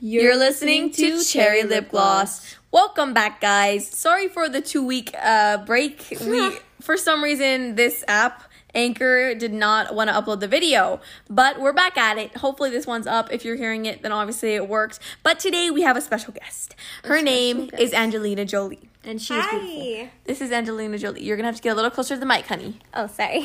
You're listening to Cherry Lip Gloss. Welcome back, guys. Sorry for the 2-week break. For some reason, this app, Anchor, did not want to upload the video, but we're back at it. Hopefully this one's up. If you're hearing it, then obviously it worked. But today we have a special guest. Her name is Angelina Jolie. And she's beautiful. This is Angelina Jolie. You're going to have to get a little closer to the mic, honey. Oh, sorry.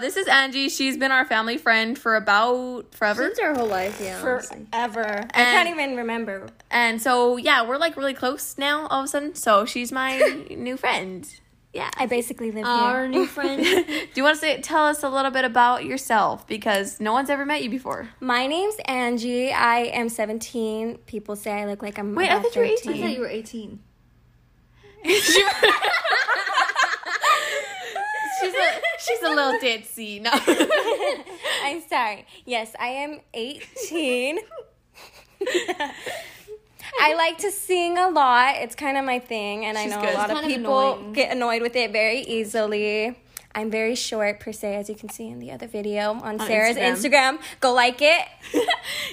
This is Angie. She's been our family friend for about forever. Since our whole life, yeah. Forever. And I can't even remember. And so, yeah, we're like really close now all of a sudden. So she's my new friend. Yeah. I basically live here. Our new friend. Do you want to tell us a little bit about yourself? Because no one's ever met you before. My name's Angie. I am 17. People say I look like I'm Wait, I thought you were 18. I thought you were 18. she's a little ditzy. No, I'm sorry. Yes, I am 18. I like to sing a lot. It's kind of my thing, and I know a lot of people get annoyed with it very easily. I'm very short, per se, as you can see in the other video on Sarah's Instagram. Go like it.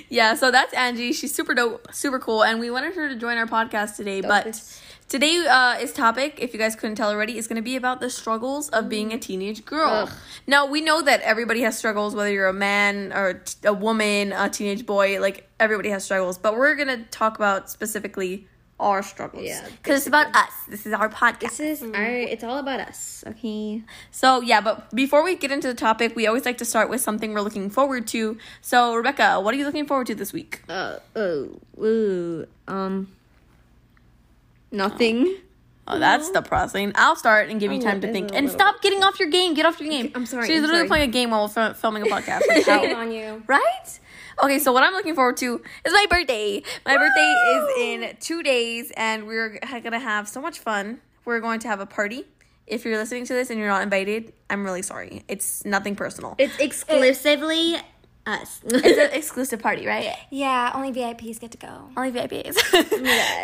Yeah, so that's Angie. She's super dope, super cool, and we wanted her to join our podcast today, but... Today's topic, if you guys couldn't tell already, is going to be about the struggles of being a teenage girl. Ugh. Now, we know that everybody has struggles, whether you're a man or a woman, a teenage boy, like everybody has struggles. But we're going to talk about specifically our struggles. Yeah. Because it's about us. This is our podcast. It's all about us. Okay. So, yeah, but before we get into the topic, we always like to start with something we're looking forward to. So, Rebecca, what are you looking forward to this week? Nothing. Oh, that's depressing. I'll start and give you time to think. And stop getting off your game. Get off your game. I'm sorry. She's literally playing a game while we're filming a podcast. Shame on you. Right? Okay, so what I'm looking forward to is my birthday. My birthday is in 2 days, and we're going to have so much fun. We're going to have a party. If you're listening to this and you're not invited, I'm really sorry. It's nothing personal. It's exclusively... us. It's an exclusive party, right? Yeah, only VIPs get to go. Only VIPs.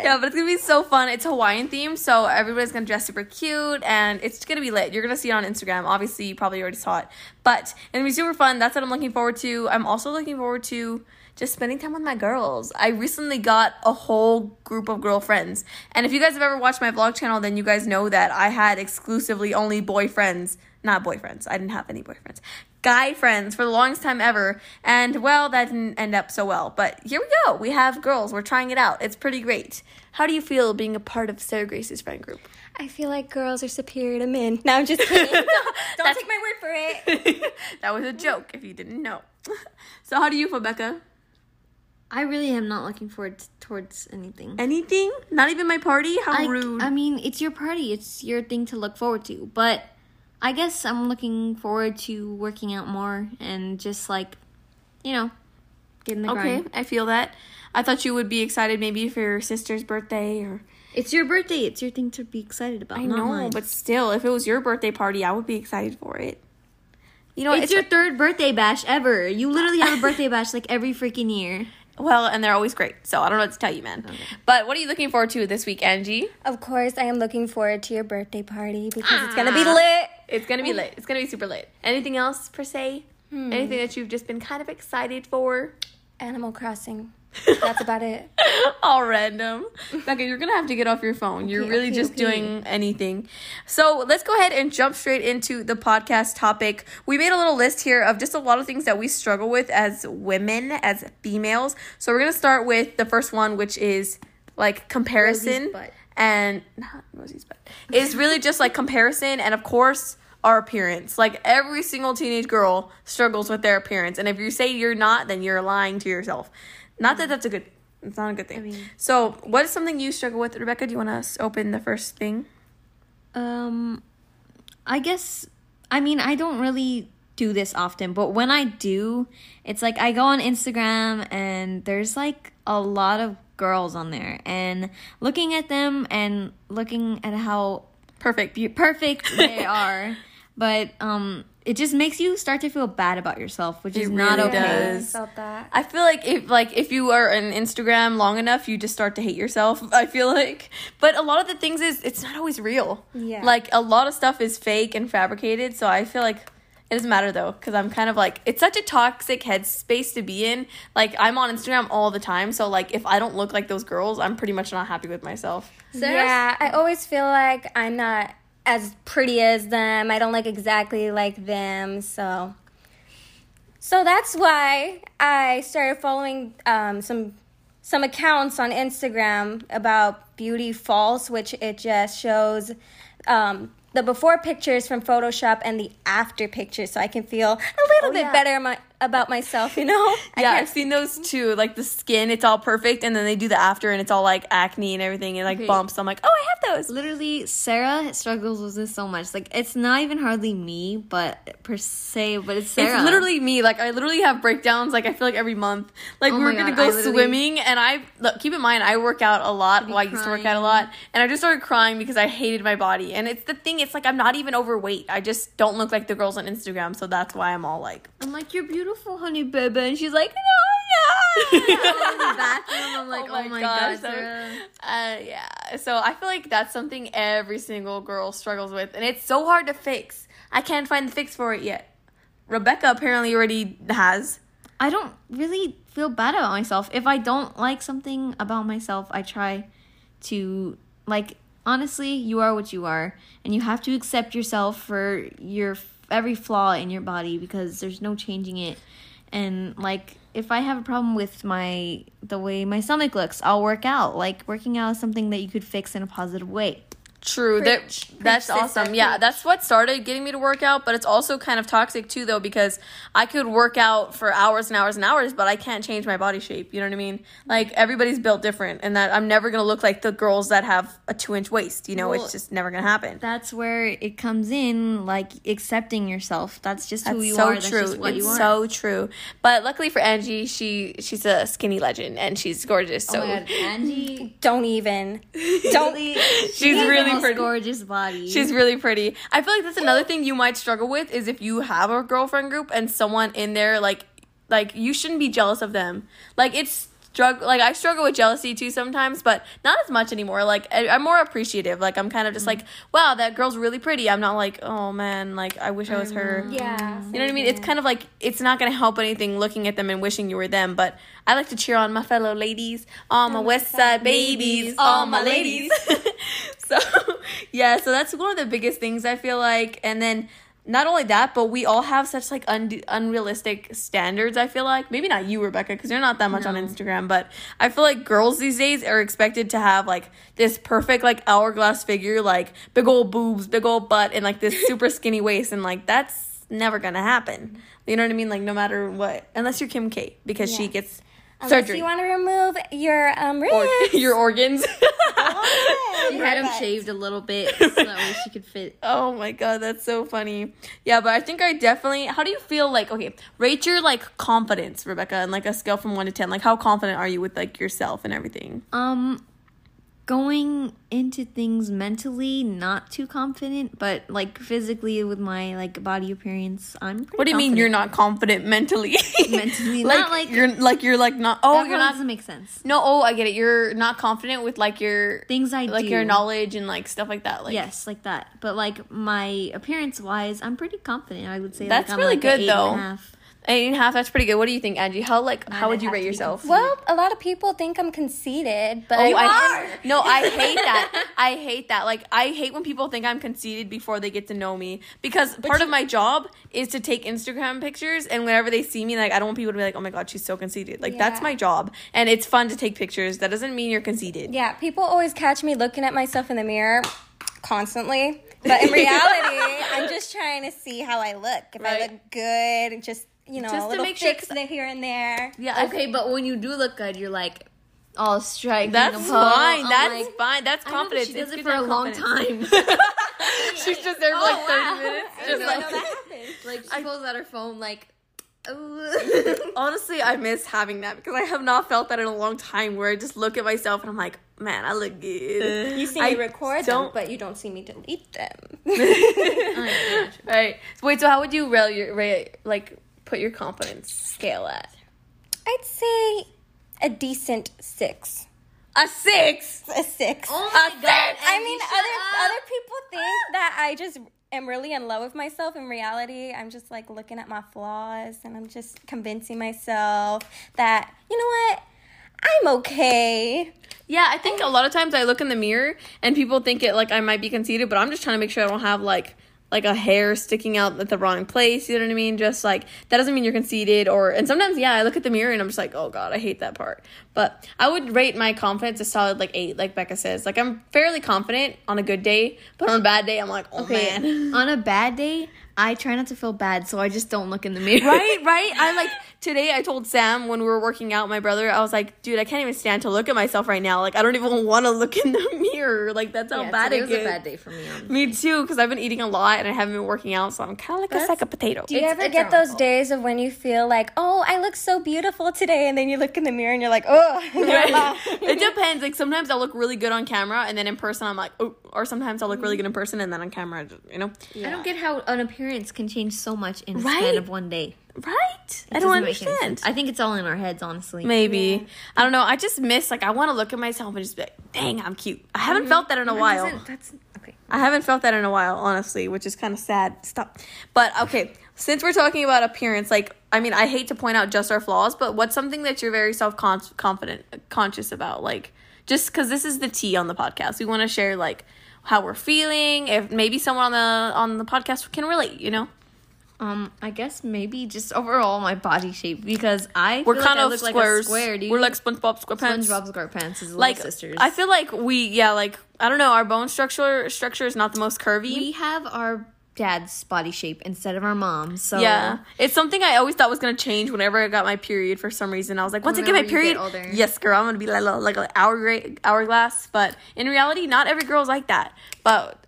Yeah, but it's going to be so fun. It's Hawaiian themed, so everybody's going to dress super cute, and it's going to be lit. You're going to see it on Instagram. Obviously, you probably already saw it. But it's going to be super fun. That's what I'm looking forward to. I'm also looking forward to just spending time with my girls. I recently got a whole group of girlfriends. And if you guys have ever watched my vlog channel, then you guys know that I had exclusively only boyfriends. Not boyfriends. I didn't have any boyfriends. Guy friends for the longest time ever, and well, that didn't end up so well, but here we go. We have girls. We're trying it out. It's pretty great. How do you feel being a part of Sarah Grace's friend group? I feel like girls are superior to men. No, I'm just kidding. Don't take my word for it. That was a joke if you didn't know. So how do you feel, Becca? I really am not looking forward towards anything. Anything? Not even my party? How rude. I mean, it's your party. It's your thing to look forward to, but... I guess I'm looking forward to working out more and just, like, you know, getting the grind. Okay, I feel that. I thought you would be excited maybe for your sister's birthday or... It's your birthday. It's your thing to be excited about. I know, mine. But still, if it was your birthday party, I would be excited for it. You know, it's your third birthday bash ever. You literally have a birthday bash, like, every freaking year. Well, and they're always great, so I don't know what to tell you, man. Okay. But what are you looking forward to this week, Angie? Of course, I am looking forward to your birthday party because it's going to be lit. It's going to be lit. It's going to be super lit. Anything else, per se? Anything that you've just been kind of excited for? Animal Crossing. That's about it. All random. Becca, you're going to have to get off your phone. Okay, doing anything. So let's go ahead and jump straight into the podcast topic. We made a little list here of just a lot of things that we struggle with as women, as females. So we're going to start with the first one, which is like comparison. It's really just like comparison and, of course, our appearance. Like, every single teenage girl struggles with their appearance. And if you say you're not, then you're lying to yourself. Not that it's not a good thing. I mean, so, what is something you struggle with? Rebecca, do you want us to open the first thing? I guess, I mean, I don't really do this often, but when I do, it's like I go on Instagram and there's like a lot of girls on there. And looking at them and looking at how perfect they are, but, it just makes you start to feel bad about yourself, which is not okay. Yeah, I felt that. I feel like if you are on Instagram long enough, you just start to hate yourself, I feel like. But a lot of the things it's not always real. Yeah. Like, a lot of stuff is fake and fabricated, so I feel like It doesn't matter, though, because I'm kind of like, it's such a toxic headspace to be in. Like, I'm on Instagram all the time, so, like, if I don't look like those girls, I'm pretty much not happy with myself. So yeah, I always feel like I'm not as pretty as them. I don't look exactly like them, so that's why I started following some accounts on Instagram about beauty false, which it just shows the before pictures from Photoshop and the after pictures, so I can feel a little bit better about myself, you know? Yeah, I've seen those too. Like the skin, it's all perfect, and then they do the after, and it's all like acne and everything, and like bumps. I'm like, oh, I have those. Literally, Sarah struggles with this so much. Like, it's not even hardly me, but it's Sarah. It's literally me. Like, I literally have breakdowns. Like, I feel like every month. Like, we were gonna go swimming, and keep in mind, I work out a lot. Well, I used to work out a lot, and I just started crying because I hated my body. And it's the thing. It's like I'm not even overweight. I just don't look like the girls on Instagram, so that's why I'm all like, you're beautiful, honey, baby. And she's like, no. I'm like, oh my gosh. So I feel like that's something every single girl struggles with, and it's so hard to fix. I can't find the fix for it yet. Rebecca apparently already has. I don't really feel bad about myself. If I don't like something about myself, I try to, like, honestly, you are what you are, and you have to accept yourself for your every flaw in your body, because there's no changing it. And like, if I have a problem with the way my stomach looks, I'll work out. Like, working out is something that you could fix in a positive way. True. That's awesome. Yeah, that's what started getting me to work out, but it's also kind of toxic too, though, because I could work out for hours and hours and hours, but I can't change my body shape. You know what I mean? Like, everybody's built different, and that I'm never going to look like the girls that have a 2-inch waist. You know, well, it's just never going to happen. That's where it comes in, like, accepting yourself. That's just who you are. That's so true. That's just what you are. So true. But luckily for Angie, she's a skinny legend, and she's gorgeous. So. Oh my God, Angie. Don't. She's really pretty. Gorgeous body. She's really pretty. I feel like that's another thing you might struggle with, is if you have a girlfriend group and someone in there, like you shouldn't be jealous of them. Like, I struggle with jealousy too sometimes, but not as much anymore. Like, I'm more appreciative. Like, I'm kind of just like, wow, that girl's really pretty. I'm not like, oh man, like, I wish I was her. Yeah. You know what I mean? It's kind of like, it's not going to help anything looking at them and wishing you were them, but I like to cheer on my fellow ladies, all my West Side babies, all my ladies. So, yeah, so that's one of the biggest things, I feel like. And then not only that, but we all have such, like, unrealistic standards, I feel like. Maybe not you, Rebecca, because you're not that much on Instagram. But I feel like girls these days are expected to have, like, this perfect, like, hourglass figure, like, big old boobs, big old butt, and, like, this super skinny waist. And, like, that's never going to happen. You know what I mean? Like, no matter what. Unless you're Kim K, because she gets... Unless you want to remove your ribs. Your organs. She had them shaved a little bit so that way she could fit. Oh my God, that's so funny. Yeah, but I think I definitely... How do you feel like... Okay, rate your, like, confidence, Rebecca, and, like, a scale from 1 to 10. Like, how confident are you with, like, yourself and everything? Going into things mentally, not too confident, but, like, physically with my, like, body appearance, I'm pretty confident. What do you mean you're not confident mentally? Like, not like... You're not... Oh, you're not... doesn't make sense. No, oh, I get it. You're not confident with, like, your... Things I like, do. Like, your knowledge and, like, stuff like that. Like, yes, like that. But, like, my appearance-wise, I'm pretty confident, I would say. That's like, really like good, though. 8.5, that's pretty good. What do you think, Angie? How would you rate yourself? Well, a lot of people think I'm conceited, but I hate that. I hate that. Like, I hate when people think I'm conceited before they get to know me, because part of my job is to take Instagram pictures, and whenever they see me, like, I don't want people to be like, oh my God, she's so conceited. Like, that's my job, and it's fun to take pictures. That doesn't mean you're conceited. Yeah, people always catch me looking at myself in the mirror constantly, but in reality, I'm just trying to see how I look. If I look good, and just... You know, just a little to make fix sure here and there. Yeah, okay, but when you do look good, you're like, all striking. That's fine. That's like, fine. That's confidence. She does it for a long time. She's just there for like 30 minutes. Just like, no, that happens. Like, she pulls out her phone like... Honestly, I miss having that, because I have not felt that in a long time, where I just look at myself and I'm like, man, I look good. You see me record them, but you don't see me delete them. All right. Wait, so how would you rail your... like... put your confidence scale at? I'd say a decent 6. A 6? A 6. Oh my God. I mean, other people think that I just am really in love with myself, in reality, I'm just like looking at my flaws and I'm just convincing myself that, you know what, I'm okay. Yeah, I think a lot of times I look in the mirror and people think it like I might be conceited, but I'm just trying to make sure I don't have like a hair sticking out at the wrong place, you know what I mean? Just like, that doesn't mean you're conceited or, and sometimes, yeah, I look at the mirror and I'm just like, oh God, I hate that part. But I would rate my confidence a solid 8, like Becca says. Like, I'm fairly confident on a good day, but on a bad day, I'm like, oh okay, man. On a bad day, I try not to feel bad, so I just don't look in the mirror. Right? Today I told Sam when we were working out, my brother, I was like, dude, I can't even stand to look at myself right now. Like, I don't even want to look in the mirror. Like, that's how bad it is. It was a bad day for me. Me too, because I've been eating a lot and I haven't been working out, so I'm kind of like a sack of potato. Do you ever get those days of when you feel like, oh, I look so beautiful today, and then you look in the mirror and you're like, oh. Right. It depends. Like, sometimes I'll look really good on camera, and then in person I'm like, oh. Or sometimes I'll look really good in person, and then on camera, you know. Yeah. I don't get how an appearance can change so much in the span of one day. Right? I don't understand. I think it's all in our heads, honestly. Maybe. Yeah. I don't know. I just miss, I want to look at myself and just be like, dang, I'm cute. I haven't felt that in a while. I haven't felt that in a while, honestly, which is kind of sad. Stop. But, okay, since we're talking about appearance, I hate to point out just our flaws, but what's something that you're very conscious about? Just because this is the tea on the podcast. We want to share, how we're feeling, if maybe someone on the podcast can relate, you know? I guess maybe just overall my body shape, because I look squares. Like a square, dude. We're like SpongeBob SquarePants. SpongeBob SquarePants is little sisters. I feel like I don't know, our bone structure is not the most curvy. We have our dad's body shape instead of our mom's, so yeah, it's something I always thought was going to change whenever I got my period. For some reason I was like, once I get my period, yes girl, I'm going to be like an hourglass, but in reality not every girl's like that. But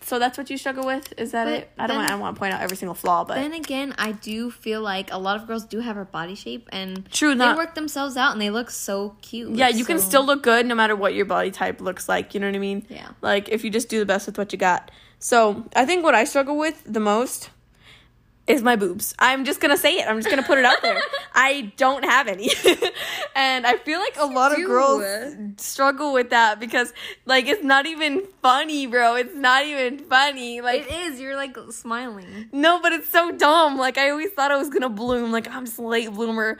so that's what you struggle with, is that it? I don't want to point out every single flaw, but then again I do feel like a lot of girls do have her body shape, and they work themselves out and they look so cute. Yeah, you can still look good no matter what your body type looks like, you know what I mean? Yeah, if you just do the best with what you got. So, I think what I struggle with the most is my boobs. I'm just going to say it. I'm just going to put it out there. I don't have any. And I feel like a lot of girls struggle with that because, it's not even funny, bro. It's not even funny. It is. You're, smiling. No, but it's so dumb. I always thought I was going to bloom. I'm just a late bloomer.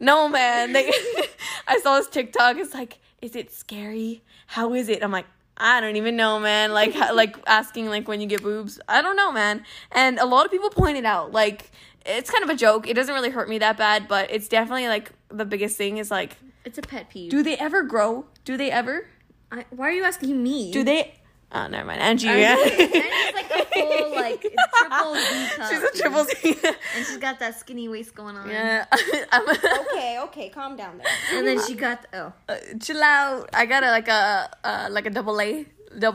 No, man. I saw this TikTok. It's is it scary? How is it? I'm like, I don't even know, man. Asking when you get boobs. I don't know, man. And a lot of people pointed out it's kind of a joke. It doesn't really hurt me that bad, but it's definitely the biggest thing is it's a pet peeve. Do they ever grow? Do they ever? Why are you asking me? Do they? Oh, never mind. Angie, yeah. Angie's a full triple Z cup. She's a triple Z. And she's got that skinny waist going on. Yeah. Okay, calm down there. And then she got chill out. I got a double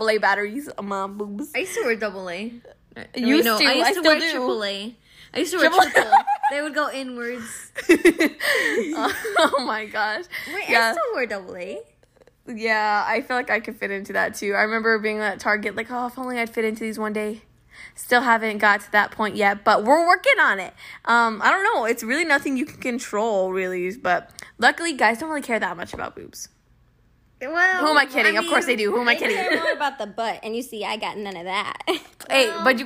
A batteries on my boobs. I used to wear double A. I used to wear triple A. I used to wear triple. They would go inwards. Oh my gosh. Wait, yeah. I still wear double A. Yeah, I feel like I could fit into that, too. I remember being at Target, if only I'd fit into these one day. Still haven't got to that point yet, but we're working on it. I don't know. It's really nothing you can control, really. But luckily, guys don't really care that much about boobs. Well, who am I kidding? Of course they do. Who am I kidding? They care more about the butt, and you see, I got none of that. Hey, but you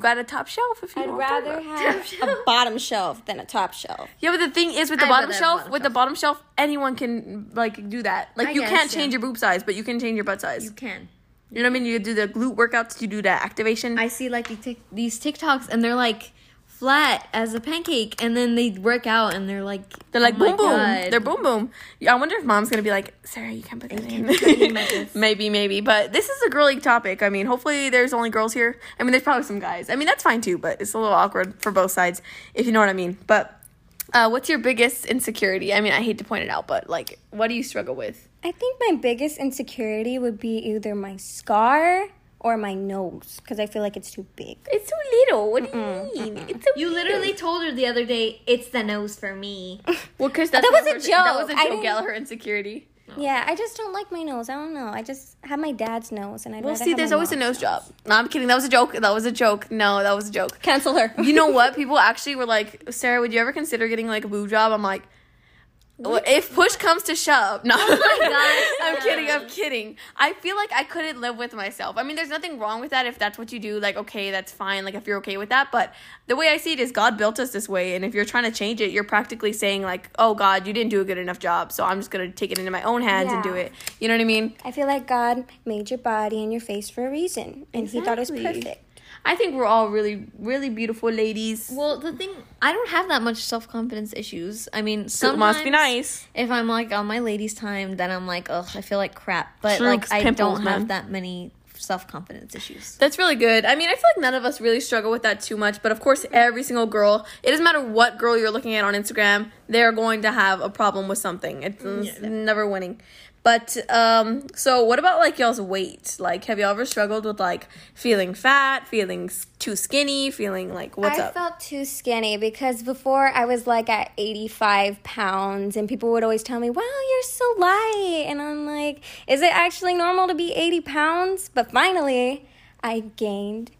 got a top shelf if you want. I'd rather have a bottom shelf than a top shelf. Yeah, but the thing is, with the bottom shelf, anyone can do that. You can't change your boob size, but you can change your butt size. You can. You know what I mean? You do the glute workouts. You do the activation. I see these TikToks, and they're flat as a pancake, and then they work out and they're boom boom. They're boom boom. I wonder if mom's gonna be like, Sarah, you can't put that in. maybe, but this is a girly topic. I mean, hopefully there's only girls here. I mean, there's probably some guys. I mean, that's fine too, but it's a little awkward for both sides, if you know what I mean. But what's your biggest insecurity? I mean, I hate to point it out, but what do you struggle with? I think my biggest insecurity would be either my scar or my nose, because I feel like it's too big. It's too little. What do you mean? It's so you literally little. Told her the other day, it's the nose for me. Well, because that was a joke. That was her insecurity. Oh. Yeah, I just don't like my nose. I don't know. I just have my dad's nose, and there's always a nose job. No, I'm kidding. That was a joke. No, that was a joke. Cancel her. You know what? People actually were like, Sarah, would you ever consider getting a boob job? I'm like, If push comes to shove. No. Oh my gosh. I'm kidding. I feel like I couldn't live with myself. I mean, there's nothing wrong with that. If that's what you do, like, okay, that's fine. Like, if you're okay with that. But the way I see it is God built us this way. And if you're trying to change it, you're practically saying, like, oh, God, you didn't do a good enough job. So I'm just going to take it into my own hands and do it. You know what I mean? I feel like God made your body and your face for a reason. And He thought it was perfect. I think we're all really, really beautiful ladies. Well, the thing, I don't have that much self-confidence issues. I mean, sometimes... It must be nice. If I'm, like, on my ladies' time, then I'm like, ugh, I feel like crap. But, sure, like, I don't have that many self-confidence issues. That's really good. I mean, I feel like none of us really struggle with that too much. But, of course, every single girl, it doesn't matter what girl you're looking at on Instagram, they're going to have a problem with something. It's never winning. But, so what about, like, y'all's weight? Like, have y'all ever struggled with, like, feeling fat, feeling too skinny, feeling, like, what's up? I felt too skinny because before I was, like, at 85 pounds, and people would always tell me, wow, you're so light. And I'm like, is it actually normal to be 80 pounds? But finally, I gained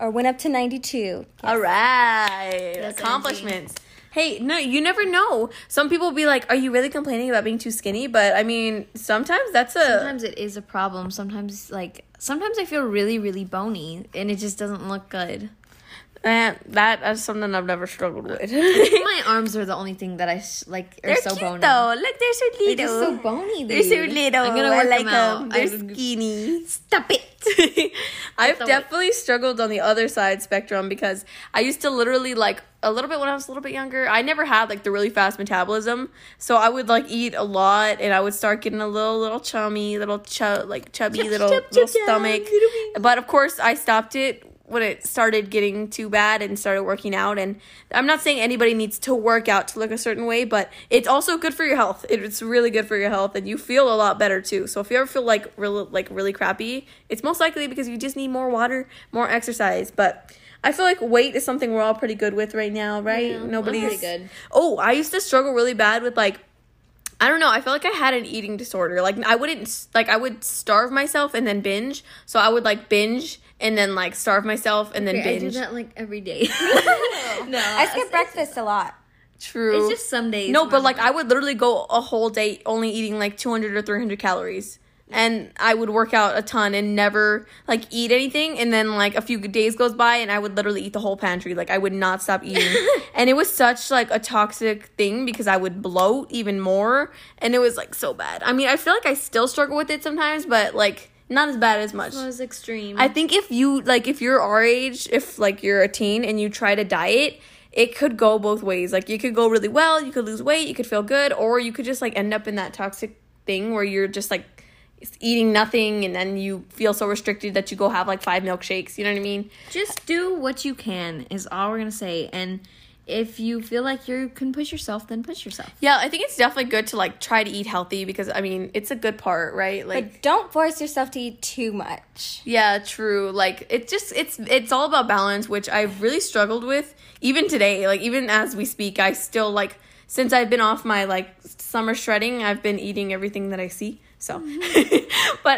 or went up to 92. Guess. All right. That's accomplishments. Energy. Hey, no, you never know. Some people will be like, are you really complaining about being too skinny? But, I mean, sometimes it is a problem. Sometimes I feel really, really bony, and it just doesn't look good. That is something I've never struggled with. My arms are the only thing that I, like, are so bony. They're cute, though. Look, they're so little. They're so bony, dude. They're so little. I'm going to work them out. They're skinny. Stop it. I've definitely struggled on the other side spectrum because I used to literally, like, a little bit when I was a little bit younger, I never had, like, the really fast metabolism. So I would, like, eat a lot, and I would start getting a little chummy, chubby little stomach. But, of course, I stopped it when it started getting too bad and started working out. And I'm not saying anybody needs to work out to look a certain way, but it's also good for your health. It's really good for your health, and you feel a lot better too. So if you ever feel like really crappy, it's most likely because you just need more water, more exercise. But I feel like weight is something we're all pretty good with right now, right? Yeah, nobody's pretty good. Oh, I used to struggle really bad with, like, I don't know. I felt like I had an eating disorder. Like, I would starve myself and then binge. So I would, like, binge and then, like, starve myself and then binge. I do that, like, every day. No. I skip breakfast a lot. True. It's just some days. No, but, like, I would literally go a whole day only eating, like, 200 or 300 calories. And I would work out a ton and never, like, eat anything. And then, like, a few days goes by and I would literally eat the whole pantry. Like, I would not stop eating. And it was such, like, a toxic thing because I would bloat even more. And it was, like, so bad. I mean, I feel like I still struggle with it sometimes, but, like, not as bad as much. It's not as extreme. I think if you, like, if you're our age, if, like, you're a teen and you try to diet, it could go both ways. Like, you could go really well, you could lose weight, you could feel good, or you could just, like, end up in that toxic thing where you're just, like, eating nothing, and then you feel so restricted that you go have, like, 5 milkshakes. You know what I mean? Just do what you can is all we're gonna say. And if you feel like you can push yourself, then push yourself. Yeah, I think it's definitely good to, like, try to eat healthy because, I mean, it's a good part, right? Like, but don't force yourself to eat too much. Yeah, true. Like, it's all about balance, which I've really struggled with even today. Like, even as we speak, I still, like, since I've been off my, like, summer shredding, I've been eating everything that I see. So, but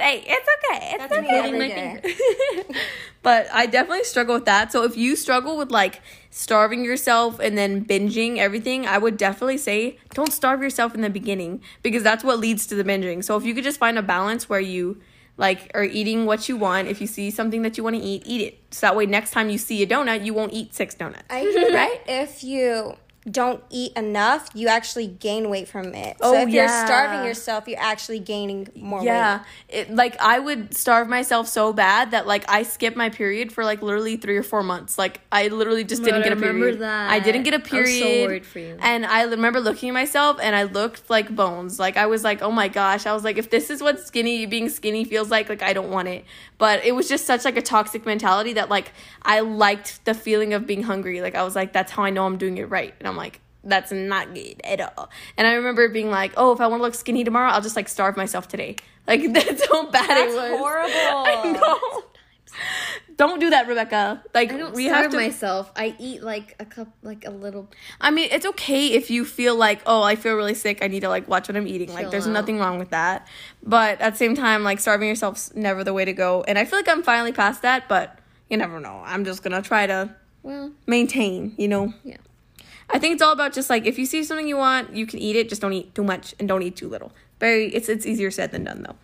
hey, it's okay. That's okay. My finger. But I definitely struggle with that. So if you struggle with, like, starving yourself and then binging everything, I would definitely say don't starve yourself in the beginning because that's what leads to the binging. So if you could just find a balance where you, like, are eating what you want. If you see something that you want to eat, eat it. So that way next time you see a donut, you won't eat 6 donuts. Right? If you don't eat enough, you actually gain weight from it. Oh, so if you're starving yourself, you're actually gaining more weight. Yeah. Like, I would starve myself so bad that, like, I skipped my period for, like, literally 3 or 4 months. Like, I literally just didn't get a period. I remember that. I didn't get a period. I was so worried for you. And I remember looking at myself, and I looked like bones. Like, I was like, oh, my gosh. I was like, if this is what being skinny feels like, I don't want it. But it was just such, like, a toxic mentality that, like, I liked the feeling of being hungry. Like, I was like, that's how I know I'm doing it right. And I'm like, that's not good at all. And I remember being like, oh, if I want to look skinny tomorrow, I'll just, like, starve myself today. Like, that's how bad it was. That's horrible. I know. Don't do that, Rebecca. Like, I don't starve myself. I eat, like, a cup, like, a little. I mean, it's okay if you feel like, oh, I feel really sick, I need to, like, watch what I'm eating. Like, there's nothing wrong with that. But at the same time, like, starving yourself's never the way to go. And I feel like I'm finally past that, but you never know. I'm just gonna try to maintain, you know? Yeah. I think it's all about just, like, if you see something you want, you can eat it. Just don't eat too much and don't eat too little. It's easier said than done, though.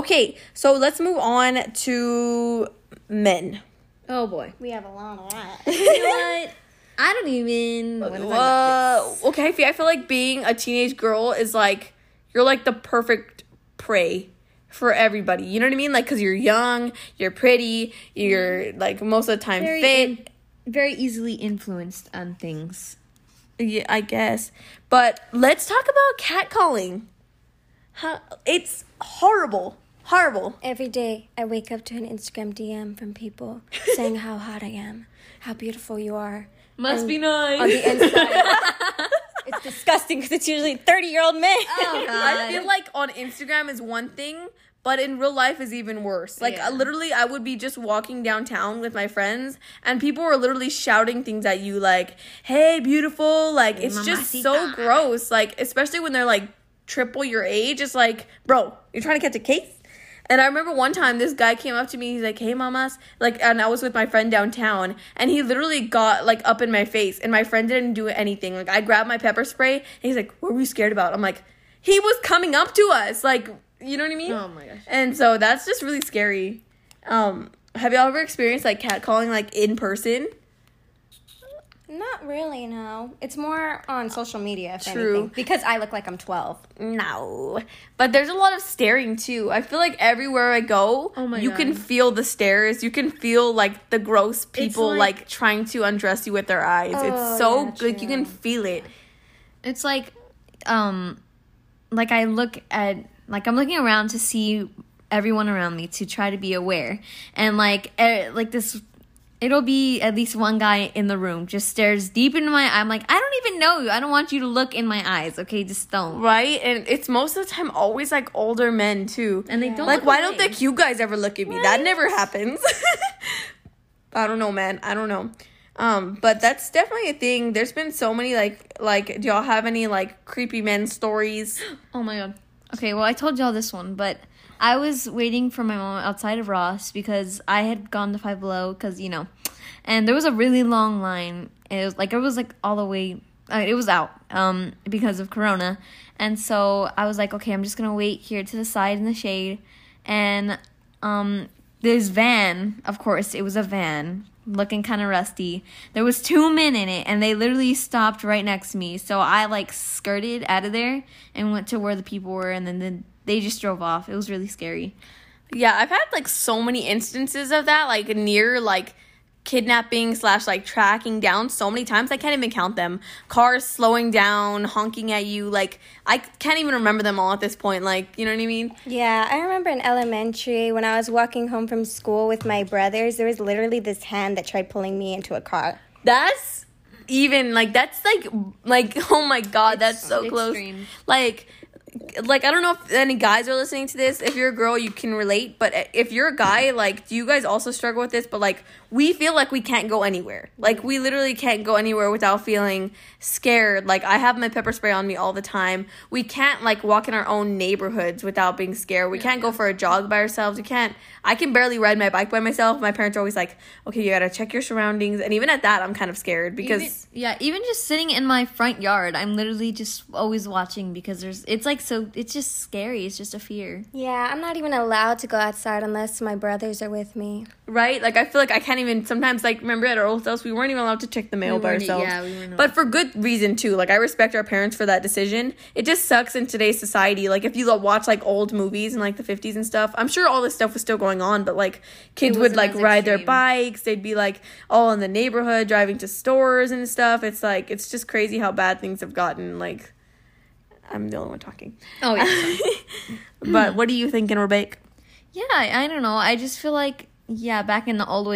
Okay, so let's move on to men. Oh, boy. We have a lot of that. You know what? I don't even... okay, I feel like being a teenage girl is, like, you're, like, the perfect prey for everybody. You know what I mean? Like, because you're young, you're pretty, you're, like, most of the time very fit. Very easily influenced on things. Yeah, I guess. But let's talk about catcalling. It's horrible. Horrible. Every day I wake up to an Instagram DM from people saying how hot I am, how beautiful you are. Must be nice. On the inside. It's disgusting because it's usually 30-year-old men. Oh, God. I feel like on Instagram is one thing, but in real life is even worse. Like, yeah. Literally, I would be just walking downtown with my friends, and people were literally shouting things at you like, hey, beautiful. Like, it's Mamacita. Just so gross. Like, especially when they're, like, triple your age. It's like, bro, you're trying to catch a case? And I remember one time this guy came up to me. He's like, hey, mamas. Like, and I was with my friend downtown. And he literally got, like, up in my face. And my friend didn't do anything. Like, I grabbed my pepper spray. And he's like, what were you scared about? I'm like, he was coming up to us. Like, you know what I mean? Oh, my gosh. And so that's just really scary. Have y'all ever experienced, like, catcalling, like, in person? Not really, no. It's more on social media, if True. Anything. Because I look like I'm 12. No. But there's a lot of staring, too. I feel like everywhere I go, you can feel the stares. You can feel, like, the gross people, like trying to undress you with their eyes. Oh, it's so good. Like, you can feel it. It's like I look at... Like, I'm looking around to see everyone around me to try to be aware. And, like this... It'll be at least one guy in the room just stares deep into my eye. I'm like, I don't even know you. I don't want you to look in my eyes. Okay, just don't. Right? And it's most of the time always, like, older men, too. And they don't Like, why don't the cute guys ever look at me? What? That never happens. I don't know, man. I don't know. But that's definitely a thing. There's been so many, like, do y'all have any, like, creepy men stories? Oh, my God. Okay, well, I told y'all this one, but... I was waiting for my mom outside of Ross because I had gone to Five Below because, you know, and there was a really long line. It was all the way, it was out because of Corona. And so I was like, okay, I'm just going to wait here to the side in the shade. And this van, of course, it was a van looking kind of rusty. There was 2 men in it and they literally stopped right next to me. So I like skirted out of there and went to where the people were and then they just drove off. It was really scary. Yeah, I've had, like, so many instances of that, like, near, like, kidnapping / like, tracking down so many times. I can't even count them. Cars slowing down, honking at you. Like, I can't even remember them all at this point. Like, you know what I mean? Yeah, I remember in elementary when I was walking home from school with my brothers, there was literally this hand that tried pulling me into a car. That's even, like, that's, like, oh, my God, that's so close. Extreme. Like, I don't know if any guys are listening to this. If you're a girl, you can relate. But if you're a guy, like, do you guys also struggle with this? But, like, we feel like we can't go anywhere. Like, we literally can't go anywhere without feeling scared. Like, I have my pepper spray on me all the time. We can't, like, walk in our own neighborhoods without being scared. We can't go for a jog by ourselves. We can't. I can barely ride my bike by myself. My parents are always like, okay, you gotta check your surroundings. And even at that, I'm kind of scared because... Even just sitting in my front yard, I'm literally just always watching because it's like, so it's just scary. It's just a fear. Yeah, I'm not even allowed to go outside unless my brothers are with me. Right? Like, I feel like I can't even... Sometimes, like, remember at our old house, we weren't even allowed to check the mail by ourselves. Yeah, we weren't. But for good reason, too. Like, I respect our parents for that decision. It just sucks in today's society. Like, if you watch, like, old movies in, like, the 50s and stuff, I'm sure all this stuff was still going on, but, like, kids would, like, ride their bikes. They'd be, like, all in the neighborhood, driving to stores and stuff. It's, like, it's just crazy how bad things have gotten, like... I'm the only one talking. Oh, yeah. But what do you think, Rebecca? Yeah, I don't know. I just feel like, yeah, back in the old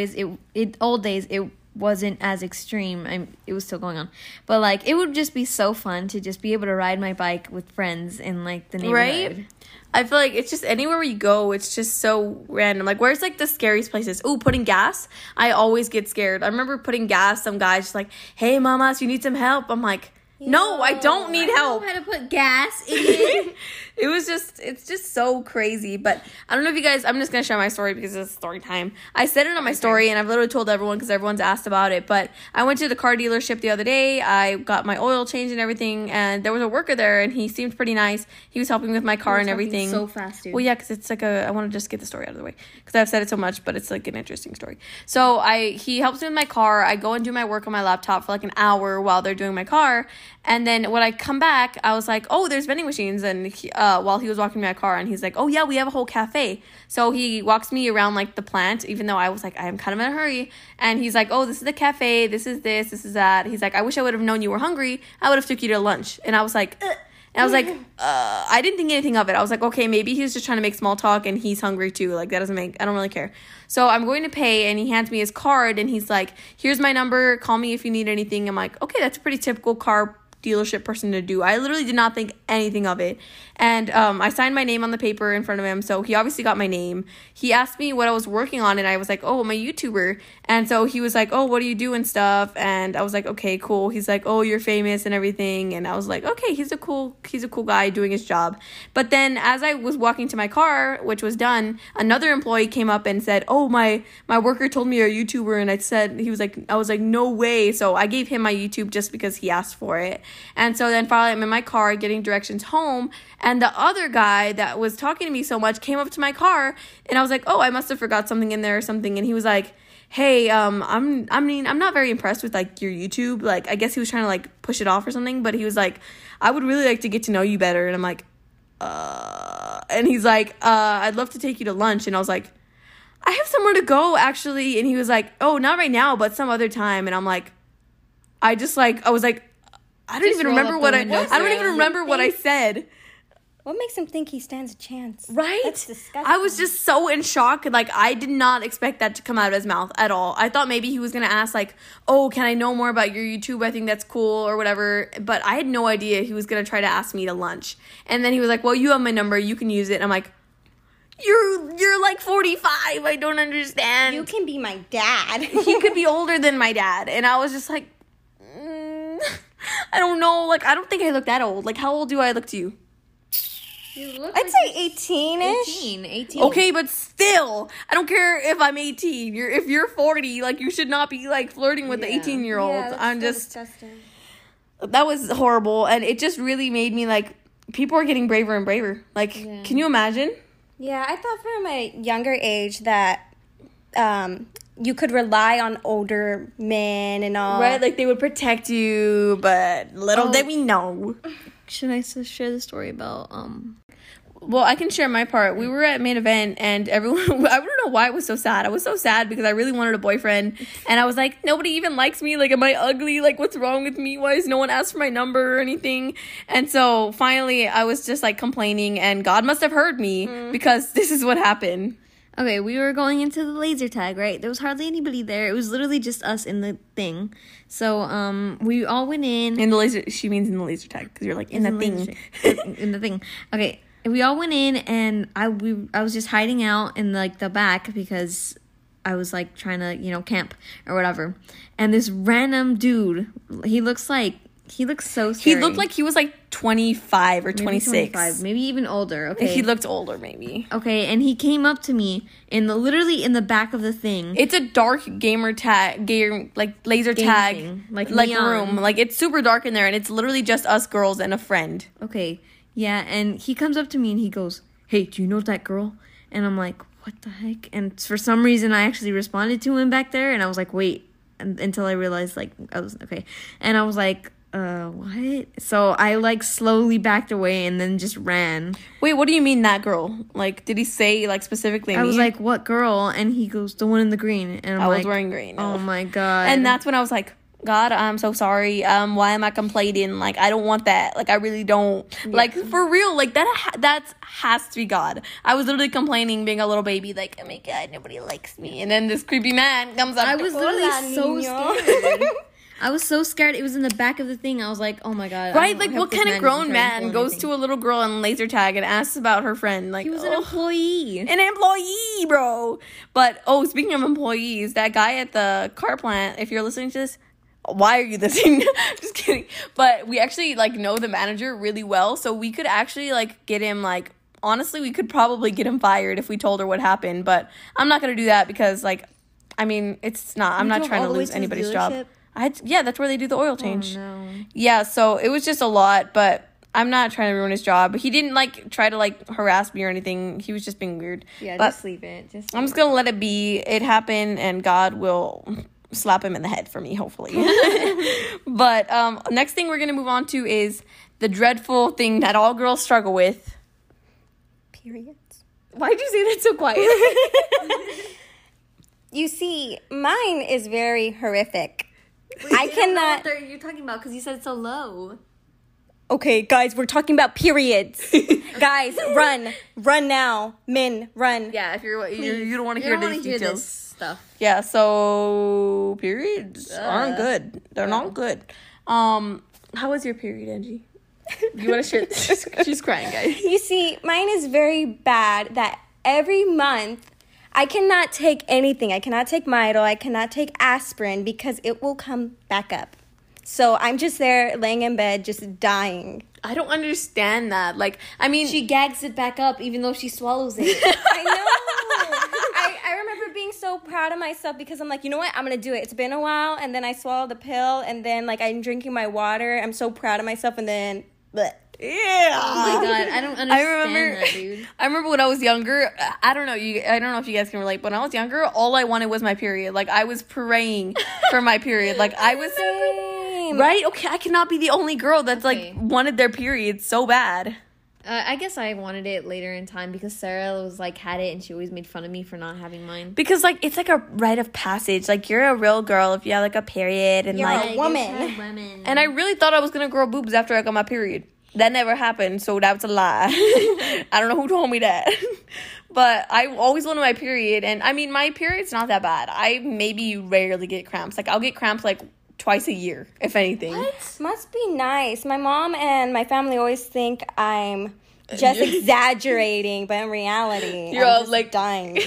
days, it wasn't as extreme. It was still going on. But, like, it would just be so fun to just be able to ride my bike with friends in, like, the neighborhood. Right? I feel like it's just anywhere where you go, it's just so random. Like, where's, like, the scariest places? Ooh, putting gas. I always get scared. I remember putting gas. Some guy's just like, hey, mamas, you need some help. I'm like... No, I don't need help. I don't know how to put gas in it. It was just, it's just so crazy. But I don't know if you guys, I'm just going to share my story because it's story time. I said it on my story and I've literally told everyone because everyone's asked about it. But I went to the car dealership the other day. I got my oil change and everything. And there was a worker there and he seemed pretty nice. He was helping with my car and everything. So fast, dude. Well, yeah, because it's like a, I want to just get the story out of the way because I've said it so much, but it's like an interesting story. So he helps me with my car. I go and do my work on my laptop for like an hour while they're doing my car. And then when I come back, I was like, oh, there's vending machines. And while he was walking my car, and he's like, oh, yeah, we have a whole cafe. So he walks me around, like, the plant, even though I was like, I'm kind of in a hurry. And he's like, oh, this is the cafe. This is this. This is that. He's like, I wish I would have known you were hungry. I would have took you to lunch. And I was like, ugh. And I was like, I didn't think anything of it. I was like, okay, maybe he's just trying to make small talk and he's hungry too. Like, that doesn't make, I don't really care. So I'm going to pay and he hands me his card and he's like, here's my number. Call me if you need anything. I'm like, okay, that's a pretty typical car dealership person to do. I literally did not think anything of it. And I signed my name on the paper in front of him. So he obviously got my name. He asked me what I was working on and I was like, oh, I'm a YouTuber. And so he was like, oh, what do you do and stuff? And I was like, okay, cool. He's like, oh, you're famous and everything. And I was like, okay, he's a cool guy doing his job. But then as I was walking to my car, which was done, another employee came up and said, oh, my worker told me you're a YouTuber. And I said, I was like, no way. So I gave him my YouTube just because he asked for it. And so then finally I'm in my car getting directions home. And the other guy that was talking to me so much came up to my car and I was like, oh, I must have forgot something in there or something. And he was like, hey, I'm not very impressed with like your YouTube. Like, I guess he was trying to like push it off or something, but he was like, I would really like to get to know you better. And I'm like, and he's like, I'd love to take you to lunch. And I was like, I have somewhere to go actually. And he was like, oh, not right now, but some other time. And I'm like, I don't even remember what I said. What makes him think he stands a chance? Right? That's disgusting. I was just so in shock. Like, I did not expect that to come out of his mouth at all. I thought maybe he was going to ask, like, oh, can I know more about your YouTube? I think that's cool or whatever. But I had no idea he was going to try to ask me to lunch. And then he was like, well, you have my number. You can use it. And I'm like, you're like 45. I don't understand. You can be my dad. He could be older than my dad. And I was just like, I don't know. Like, I don't think I look that old. Like, how old do I look to you? You look I'd say 18-ish. 18. Okay, but still, I don't care if I'm 18. If you're 40, like, you should not be, like, flirting with the 18-year-old. Yeah, I'm just... disgusting. That was horrible. And it just really made me, like, people are getting braver and braver. Like, can you imagine? Yeah, I thought from a younger age that... you could rely on older men and all. Right, like they would protect you, but little did we know. Should I share the story about... Well, I can share my part. We were at Main Event and everyone... I don't know why I was so sad. I was so sad because I really wanted a boyfriend. And I was like, nobody even likes me. Like, am I ugly? Like, what's wrong with me? Why is no one asked for my number or anything? And so finally, I was just like complaining and God must have heard me because this is what happened. Okay, we were going into the laser tag, right? There was hardly anybody there. It was literally just us in the thing. So, we all went in. In the laser, she means in the laser tag, because you're like, in the thing. In the thing. Okay, we all went in, and I was just hiding out in, like, the back, because I was, like, trying to, you know, camp or whatever. And this random dude, he looks so scary. He looked like he was like 25 or 26. Maybe 25, maybe even older. Okay. He looked older maybe. Okay, and he came up to me literally in the back of the thing. It's a dark laser tag thing. Like room. Like it's super dark in there and it's literally just us girls and a friend. Okay. Yeah, and he comes up to me and he goes, "Hey, do you know that girl?" And I'm like, "What the heck?" And for some reason I actually responded to him back there and I was like, "Wait," until I realized like I was okay. And I was like, what? So I like slowly backed away and then just ran. Wait, what do you mean that girl? Like, did he say like specifically? I was like, what girl? And he goes, the one in the green. And I was wearing green. Oh my god! And that's when I was like, God, I'm so sorry. Why am I complaining? Like, I don't want that. Like, I really don't. Yeah. Like, for real. Like that has to be God. I was literally complaining, being a little baby. Like, oh my god, nobody likes me. And then this creepy man comes up. I was literally so scared. I was so scared. It was in the back of the thing. I was like, oh, my God. Right? Like, what kind of grown man goes to a little girl on laser tag and asks about her friend? Like, he was an employee. An employee, bro. But, speaking of employees, that guy at the car plant, if you're listening to this, why are you listening? Just kidding. But we actually, like, know the manager really well, so we could actually, like, get him, like, honestly, we could probably get him fired if we told her what happened, but I'm not going to do that because, like, I mean, it's not, I'm not trying to lose anybody's job. Yeah, that's where they do the oil change. Oh, no. Yeah, so it was just a lot, but I'm not trying to ruin his job. He didn't, like, try to, like, harass me or anything. He was just being weird. Yeah, but just leave it. I'm just going to let it be. It happened, and God will slap him in the head for me, hopefully. But next thing we're going to move on to is the dreadful thing that all girls struggle with. Periods. Why'd you say that so quiet? You see, mine is very horrific. Wait, I cannot. What you're talking about because you said it's so low. Okay, guys, we're talking about periods. Guys, run now, men, run. Yeah, if you're you don't want to hear these details. Hear this stuff. Yeah, so periods aren't good. They're not good. How was your period, Angie? You want to share? She's crying, guys. You see, mine is very bad. That every month, I cannot take anything. I cannot take Midol. I cannot take aspirin because it will come back up. So I'm just there laying in bed, just dying. I don't understand that. Like, I mean, she gags it back up even though she swallows it. I know. I remember being so proud of myself because I'm like, you know what? I'm going to do it. It's been a while. And then I swallow the pill. And then, like, I'm drinking my water. I'm so proud of myself. And then, bleh. Yeah. Oh my God, I don't understand that, dude. I remember when I was younger, I don't know if you guys can relate, but when I was younger, all I wanted was my period. Like, I was praying for my period. Like, I was... Right? Okay, I cannot be the only girl that's, like, wanted their period so bad. I guess I wanted it later in time because Sarah was, like, had it and she always made fun of me for not having mine. Because, like, it's, like, a rite of passage. Like, you're a real girl if you have, like, a period and, you're like... a woman. And I really thought I was going to grow boobs after I got my period. That never happened, so that was a lie. I don't know who told me that. But I always wanted my period. And, I mean, my period's not that bad. I maybe rarely get cramps. Like, I'll get cramps, like... twice a year, if anything. What? Must be nice. My mom and my family always think I'm just exaggerating, but in reality, you're all like dying.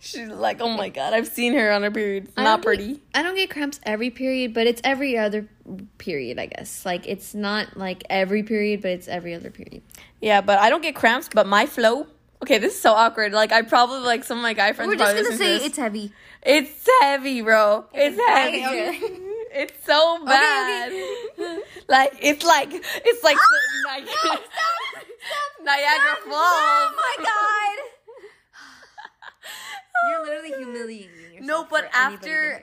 She's like, oh my God, I've seen her on her period. It's not pretty. I don't get cramps every period, but it's every other period, I guess. Like, it's not like every period, but it's every other period. Yeah, but I don't get cramps, but my flow. Okay, this is so awkward. Like, I probably, like, some of my guy friends we're probably listen to this. We're just going to say it's heavy. It's heavy, bro. It's heavy. Okay. It's so bad. Okay. Like, it's like Niagara Falls. Oh, my God. You're literally humiliating yourself. No, but after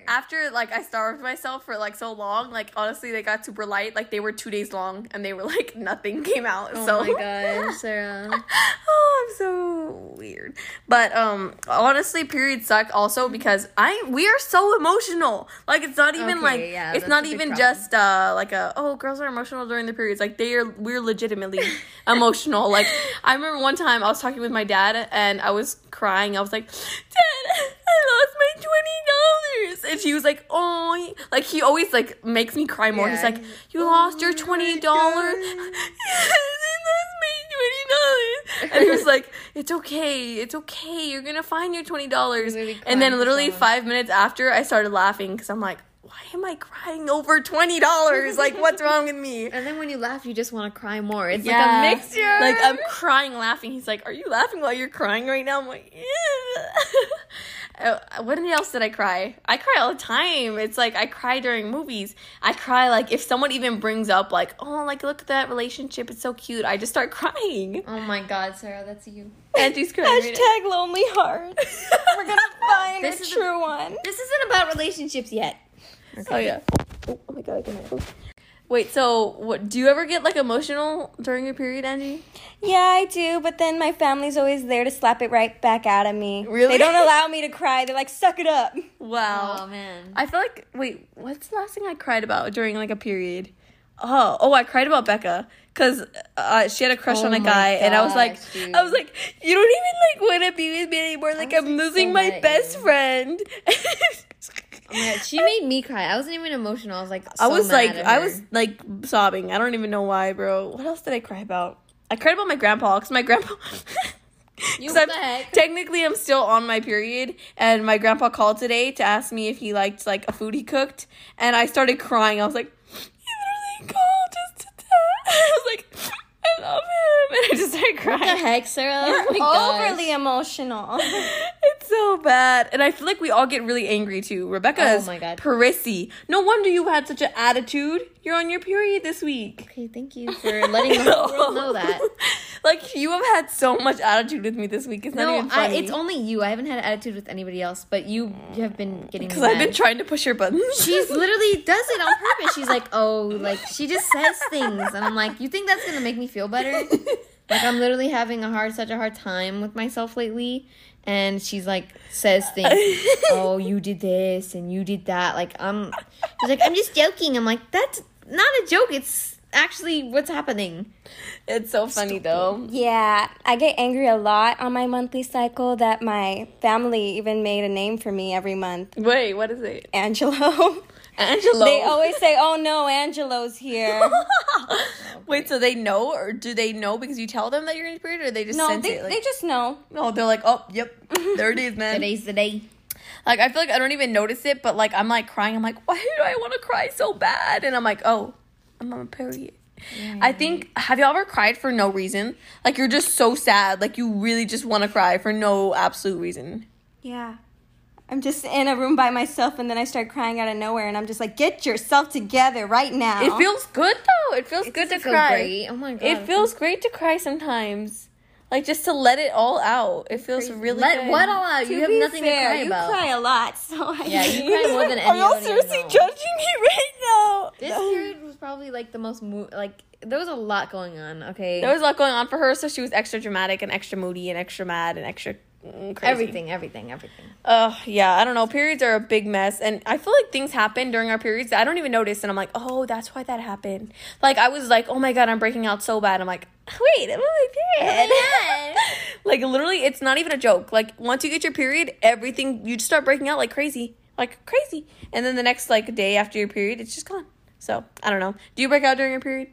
like, I starved myself for, like, so long, like, honestly, they got super light. Like, they were 2 days long, and they were, like, nothing came out. Oh, so. My God, Sarah. Oh, I'm so weird. But, honestly, periods suck also because we are so emotional. Like, it's not even, it's not even just, girls are emotional during the periods. Like, we're legitimately emotional. Like, I remember one time I was talking with my dad, and I was crying. I was like, Dad, I lost my $20. And she was like, oh, like, he always, like, makes me cry more. Yeah. He's like, you lost your $20? Yes, I lost my $20. And he was like, it's okay, you're gonna find your $20. And then literally 5 minutes after, I started laughing because I'm like, why am I crying over $20? Like, what's wrong with me? And then when you laugh, you just want to cry more. It's like a mixture. Like, I'm crying, laughing. He's like, are you laughing while you're crying right now? I'm like, yeah. When else did I cry? I cry all the time. It's like, I cry during movies. I cry, like, if someone even brings up, like, oh, like, look at that relationship. It's so cute. I just start crying. Oh, my God, Sarah, that's you. Angie's crying. # lonely hearts. We're going to find a true one. This isn't about relationships yet. Okay. Oh, yeah. Oh, my God, I can't move. Wait, so do you ever get, like, emotional during your period, Angie? Yeah, I do, but then my family's always there to slap it right back out of me. Really? They don't allow me to cry. They're like, suck it up. Wow. Oh, man. I feel like, wait, what's the last thing I cried about during, like, a period? Oh, I cried about Becca because she had a crush on a guy, gosh, and I was like, you don't even, like, want to be with me anymore. Like, I'm losing my best friend. Oh my God, she made me cry. I wasn't even emotional. I was like, I was sobbing. I don't even know why, bro. What else did I cry about? I cried about my grandpa because my grandpa Technically, I'm still on my period, and my grandpa called today to ask me if he liked, like, a food he cooked, and I started crying. I was like, he literally called just to tell. I was like, I love him, and I just started crying. What the heck, Sarah? You're overly emotional. It's so bad, and I feel like we all get really angry, too. Rebecca's prissy. No wonder you had such an attitude. You're on your period this week. Okay, thank you for letting the whole world know that. Like, you have had so much attitude with me this week. It's not even funny. It's only you. I haven't had attitude with anybody else, but you have been getting mad. Because I've been trying to push your buttons. She literally does it on purpose. She's like, oh, like, she just says things. And I'm like, you think that's going to make me feel better? Like, I'm literally having such a hard time with myself lately. And she's like, says things. Oh, you did this and you did that. Like, she's like, I'm just joking. I'm like, that's not a joke. It's actually what's happening. It's so funny, though. Yeah, I get angry a lot on my monthly cycle that my family even made a name for me every month. Wait, what is it? Angelo. They always say, oh, no, Angelo's here. Wait, so they know? Or do they know because you tell them that you're in your period? Or they just sense it? They just know. No, they're like, oh, yep, there it is, man. Today's the day. Like, I feel like I don't even notice it, but, like, I'm, like, crying. I'm like, why do I want to cry so bad? And I'm like, oh, I'm on a period. Yeah. I think, have y'all ever cried for no reason? Like, you're just so sad. Like, you really just want to cry for no absolute reason. Yeah. I'm just in a room by myself, and then I start crying out of nowhere, and I'm just like, get yourself together right now. It feels good, though. It good to cry. Great. Oh, my God. It feels great to cry sometimes. Like, just to let it all out. It feels really good. What all out? You have nothing to cry about. You cry a lot, so you cry more than anyone. Are y'all seriously judging me right now? This period was probably, like, the most, there was a lot going on, okay? There was a lot going on for her, so she was extra dramatic and extra moody and extra mad and extra crazy. Everything. Yeah, I don't know. Periods are a big mess, and I feel like things happen during our periods that I don't even notice, and I'm like, oh, that's why that happened. Like, I was like, oh my God, I'm breaking out so bad. I'm like, wait, I'm on my period. Oh my God. Like, literally, it's not even a joke. Like, once you get your period, everything, you just start breaking out like crazy, and then the next, like, day after your period, it's just gone. So I don't know. Do you break out during your period?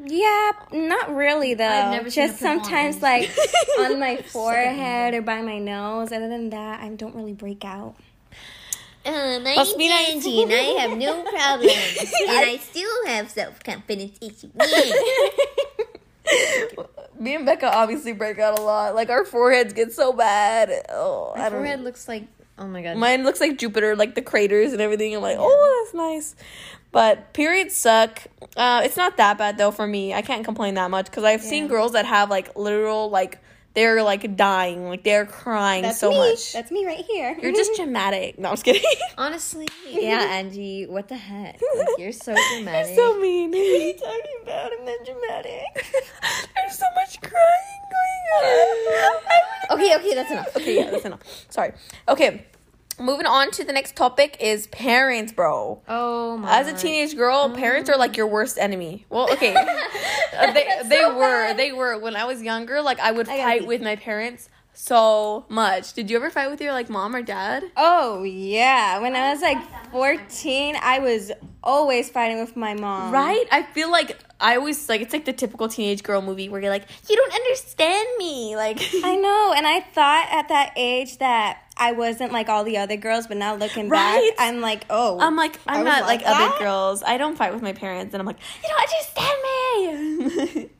Yeah, not really, though. I've never just sometimes, like, on my forehead or by my nose. Other than that, I don't really break out. My name's Angie, and I have no problems. And I still have self-confidence issues. Me and Becca obviously break out a lot. Like, our foreheads get so bad. Oh, my forehead looks like, oh, my God. Mine looks like Jupiter, like the craters and everything. I'm like, oh, that's nice. But periods suck. It's not that bad, though, for me. I can't complain that much because I've seen girls that have, like, literal, like, they're, like, dying. Like, they're crying so much. That's me right here. You're just dramatic. No, I'm just kidding. Honestly. Yeah, Angie, what the heck? Like, you're so dramatic. You're so mean. What are you talking about? I'm not dramatic. There's so much crying going on. Okay, that's enough. Okay, yeah, that's enough. Sorry. Okay. Moving on to the next topic is parents, bro. Oh, my. As a teenage girl, parents are like your worst enemy. Well, okay. They were. When I was younger, like, I would fight with my parents so much. Did you ever fight with your, like, mom or dad? Oh, yeah. When I was, like, 14, I was always fighting with my mom. Right? I feel like I always, like, it's like the typical teenage girl movie where you're like, you don't understand me. Like, I know. And I thought at that age that I wasn't like all the other girls, but now looking back, I'm like, oh. I'm like, I'm not like other girls. I don't fight with my parents. And I'm like, you don't understand me.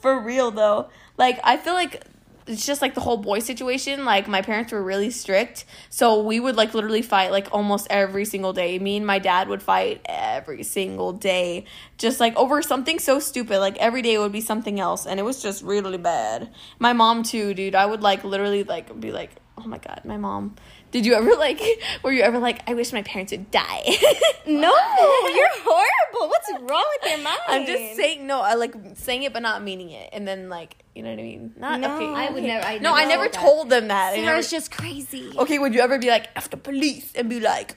For real, though. Like, I feel like it's just like the whole boy situation. Like, my parents were really strict, so we would, like, literally fight, like, almost every single day. Me and my dad would fight every single day, just, like, over something so stupid. Like, every day would be something else, and it was just really bad. My mom too, dude. I would, like, literally, like, be like, oh my God, my mom. Did you ever, like, were you ever like, I wish my parents would die? No, you're horrible. What's wrong with your mind? I'm just saying, no, I, like, saying it but not meaning it. And then, like, you know what I mean? Not, no, okay. I would never. I never told them that. Sarah's just crazy. Okay, would you ever be like, after police, and be like,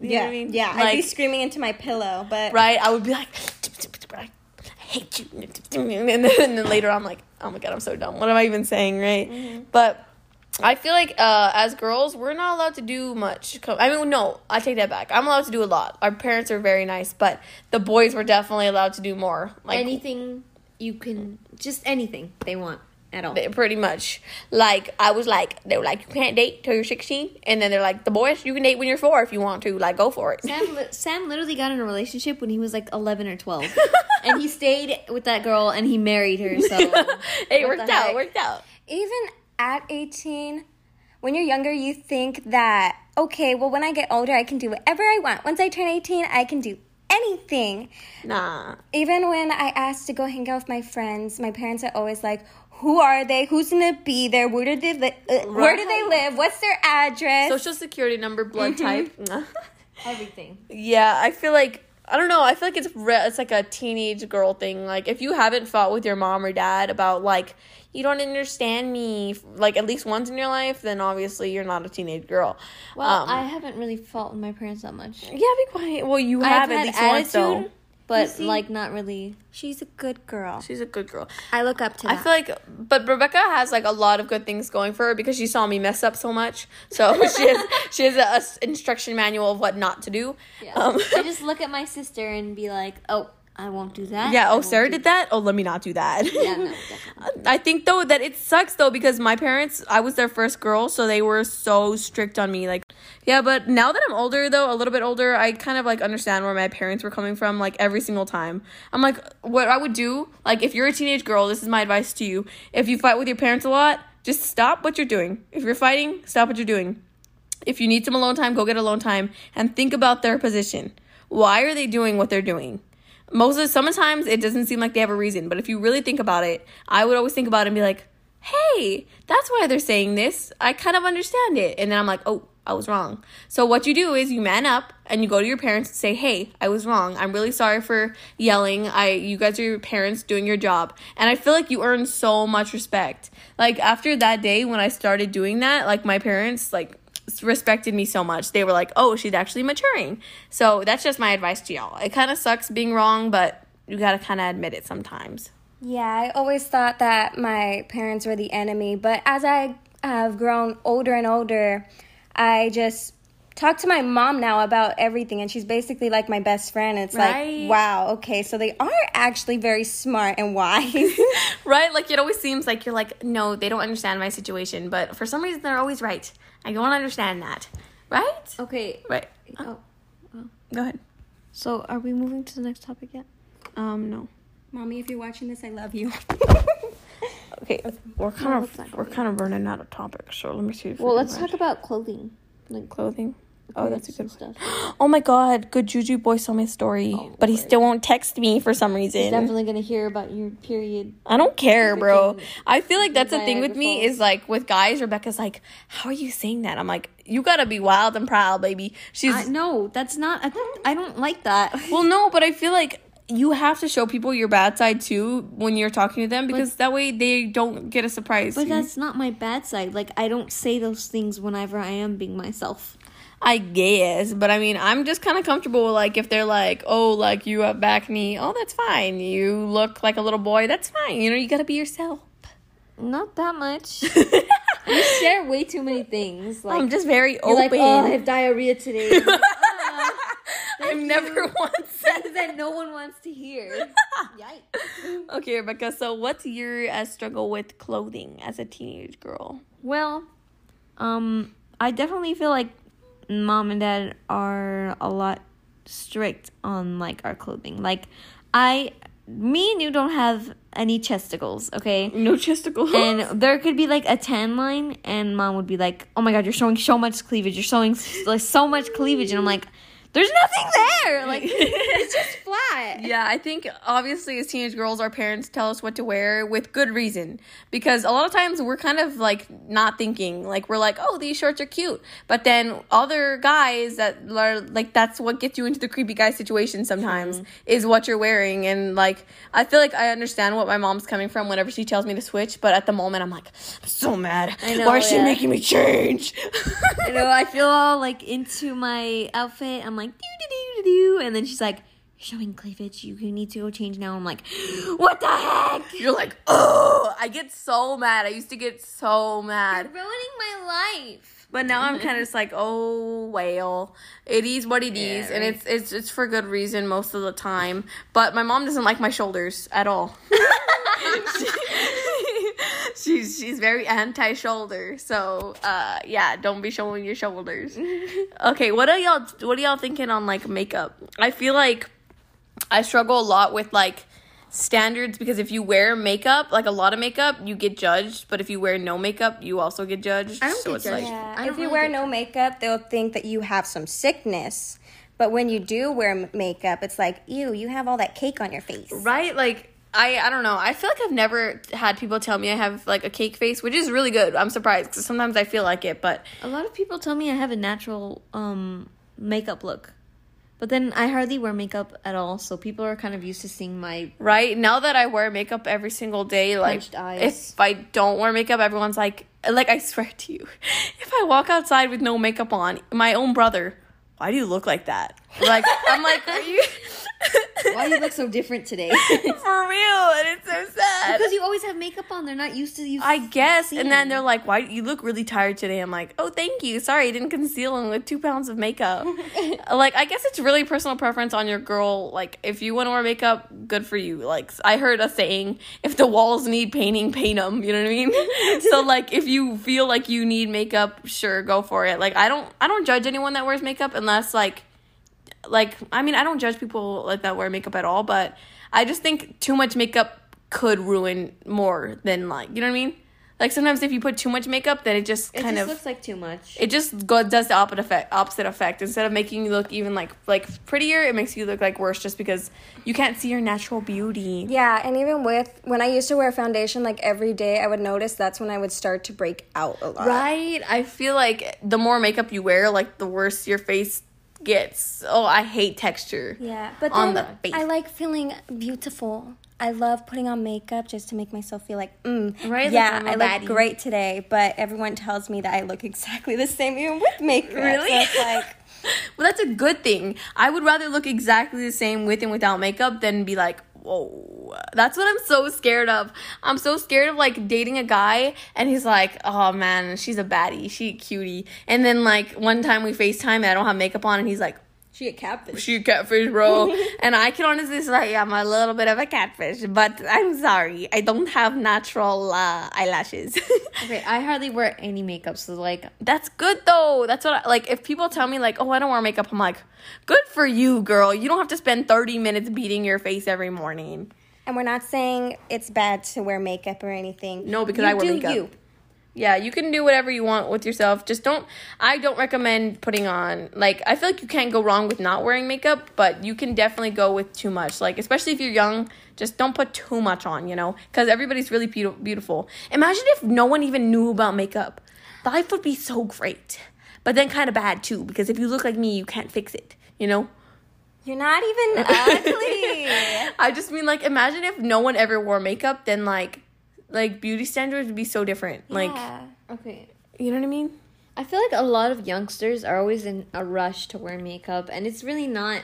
you know what I mean? Yeah, like, I'd be screaming into my pillow, but. Right, I would be like, I hate you. And then later I'm like, oh my God, I'm so dumb. What am I even saying, right? Mm-hmm. But I feel like as girls, we're not allowed to do much. I mean, no, I take that back. I'm allowed to do a lot. Our parents are very nice, but the boys were definitely allowed to do more. Like, anything you can, just anything they want. at all. Pretty much. Like, I was like, they were like, you can't date till you're 16. And then they're like, the boys, you can date when you're 4 if you want to. Like, go for it. Sam literally got in a relationship when he was like 11 or 12. And he stayed with that girl and he married her. So it worked out. Even at 18, when you're younger, you think that, okay, well, when I get older, I can do whatever I want. Once I turn 18, I can do anything. Nah. Even when I asked to go hang out with my friends, my parents are always like, who are they? Who's going to be there? Where do they live? What's their address? Social security number, blood type. Everything. Yeah, I feel like, I don't know. I feel like it's like a teenage girl thing. Like, if you haven't fought with your mom or dad about, like, you don't understand me, like, at least once in your life, then obviously you're not a teenage girl. Well, I haven't really fought with my parents that much. Yeah, be quiet. Well, you have at least once, though. But, see, like, not really. She's a good girl. I look up to that. I feel like, but Rebecca has, like, a lot of good things going for her because she saw me mess up so much. So she has an instruction manual of what not to do. Yeah. I just look at my sister and be like, oh, I won't do that. Yeah, oh, Sarah did that? Oh, let me not do that. Yeah, no, definitely. I think, though, that it sucks, though, because my parents, I was their first girl, so they were so strict on me. Like, yeah, but now that I'm older, though, a little bit older, I kind of, like, understand where my parents were coming from, like, every single time. I'm like, what I would do, like, if you're a teenage girl, this is my advice to you. If you fight with your parents a lot, just stop what you're doing. If you're fighting, stop what you're doing. If you need some alone time, go get alone time and think about their position. Why are they doing what they're doing? Sometimes it doesn't seem like they have a reason, but if you really think about it, I would always think about it and be like, hey, that's why they're saying this. I kind of understand it. And then I'm like, oh, I was wrong. So what you do is you man up and you go to your parents and say, hey, I was wrong. I'm really sorry for yelling. You guys are your parents doing your job. And I feel like you earn so much respect. Like, after that day when I started doing that, like, my parents, like, respected me so much. They were like, oh, she's actually maturing. So that's just my advice to y'all. It kind of sucks being wrong, but you gotta kind of admit it sometimes. Yeah, I always thought that my parents were the enemy, but as I have grown older and older, I just talk to my mom now about everything, and she's basically like my best friend. It's right. Like, wow, okay, so they are actually very smart and wise. Right? Like, it always seems like you're like, no, they don't understand my situation, but for some reason they're always right. I don't understand that. Right? Okay. Right. Oh. Go ahead. So, are we moving to the next topic yet? No. Mommy, if you're watching this, I love you. Okay. We're kind of running out of topics, so let me see. Let's talk about clothing. Like, clothing? Oh, that's a good stuff. Oh, my God. Good Juju boy told me a story, but he still won't text me for some reason. He's definitely going to hear about your period. I don't care, bro. I feel like that's the thing with me is, like, with guys, Rebecca's like, how are you saying that? I'm like, you got to be wild and proud, baby. No, that's not. I don't like that. Well, no, but I feel like you have to show people your bad side, too, when you're talking to them, because that way they don't get a surprise. But that's not my bad side. Like, I don't say those things whenever I am being myself. I guess, but I mean, I'm just kind of comfortable, like, if they're like, oh, like, you have back knee, oh, that's fine. You look like a little boy, that's fine. You know, you gotta be yourself. Not that much. You share way too many things. Like, I'm just very open. Like, oh, I have diarrhea today. I've never once said that no one wants to hear. Yikes. Okay, Rebecca, so what's your struggle with clothing as a teenage girl? Well, I definitely feel like Mom and Dad are a lot strict on, like, our clothing. Like, me and you don't have any chesticles, okay? No chesticles. And there could be, like, a tan line, and Mom would be like, oh, my God, you're showing so much cleavage. You're showing, like, so much cleavage. And I'm like, there's nothing there. Like, it's just flat. Yeah, I think, obviously, as teenage girls, our parents tell us what to wear with good reason. Because a lot of times, we're kind of, like, not thinking. Like, we're like, oh, these shorts are cute. But then other guys that are, like, that's what gets you into the creepy guy situation sometimes, is what you're wearing. And, like, I feel like I understand what my mom's coming from whenever she tells me to switch. But at the moment, I'm like, I'm so mad. I know, why is she making me change? I know, I feel all, like, into my outfit. I'm like, do. And then she's like, you're showing cleavage, you need to go change now. I'm like, what the heck? You're like, oh, I get so mad. I used to get so mad. You're ruining my life. But now I'm kind of just like, oh, well, it is what it is. Right. And it's for good reason most of the time. But my mom doesn't like my shoulders at all. she's very anti-shoulder, so yeah, don't be showing your shoulders. Okay, what are y'all thinking on like makeup? I feel like I struggle a lot with like standards, because if you wear makeup, like a lot of makeup, you get judged, but if you wear no makeup, you also get judged. If you wear no makeup, they'll think that you have some sickness, but when you do wear makeup, it's like, ew, you have all that cake on your face, right? Like I don't know. I feel like I've never had people tell me I have, like, a cake face, which is really good. I'm surprised, because sometimes I feel like it, but... A lot of people tell me I have a natural makeup look. But then I hardly wear makeup at all, so people are kind of used to seeing my... Right? Now that I wear makeup every single day, like, if I don't wear makeup, everyone's like, I swear to you, if I walk outside with no makeup on, my own brother, why do you look like that? Like, I'm like, are you... Why you look so different today? For real, and it's so sad. Because you always have makeup on. They're not used to you. I guess, and then they're like, why you look really tired today. I'm like, oh, thank you. Sorry, I didn't conceal and with 2 pounds of makeup. Like, I guess it's really personal preference on your girl. Like, if you want to wear makeup, good for you. Like, I heard a saying, if the walls need painting, paint them. You know what I mean? So, like, if you feel like you need makeup, sure, go for it. Like, I don't judge anyone that wears makeup unless, like, I mean, I don't judge people like that wear makeup at all, but I just think too much makeup could ruin more than, like, you know what I mean? Like, sometimes if you put too much makeup, then it just looks like too much. It just does the opposite effect. Instead of making you look even, like prettier, it makes you look, like, worse just because you can't see your natural beauty. Yeah, and even when I used to wear foundation, like, every day, I would notice that's when I would start to break out a lot. Right? I feel like the more makeup you wear, like, the worse your face gets. Oh, I hate texture. Yeah, but then on the face. I like feeling beautiful. I love putting on makeup just to make myself feel like, right? Yeah, like I look great today, but everyone tells me that I look exactly the same even with makeup. Really? So it's like, well, that's a good thing. I would rather look exactly the same with and without makeup than be like, whoa. That's what I'm so scared of. I'm so scared of, like, dating a guy, and he's like, oh, man, she's a baddie. She a cutie. And then, like, one time we FaceTime, and I don't have makeup on, and he's like, she a catfish. She a catfish, bro. And I can honestly say I'm a little bit of a catfish, but I'm sorry. I don't have natural eyelashes. Okay, I hardly wear any makeup, so, like... That's good, though. That's what I... Like, if people tell me, like, oh, I don't wear makeup, I'm like, good for you, girl. You don't have to spend 30 minutes beating your face every morning. And we're not saying it's bad to wear makeup or anything. No, because I wear makeup. You do you. Yeah, you can do whatever you want with yourself. Just don't... I don't recommend putting on... Like, I feel like you can't go wrong with not wearing makeup, but you can definitely go with too much. Like, especially if you're young, just don't put too much on, you know? Because everybody's really beautiful. Imagine if no one even knew about makeup. Life would be so great. But then kind of bad, too. Because if you look like me, you can't fix it, you know? You're not even ugly. I just mean, like, imagine if no one ever wore makeup, then, like beauty standards would be so different. Yeah. Like, okay, you know what I mean? I feel like a lot of youngsters are always in a rush to wear makeup, and it's really not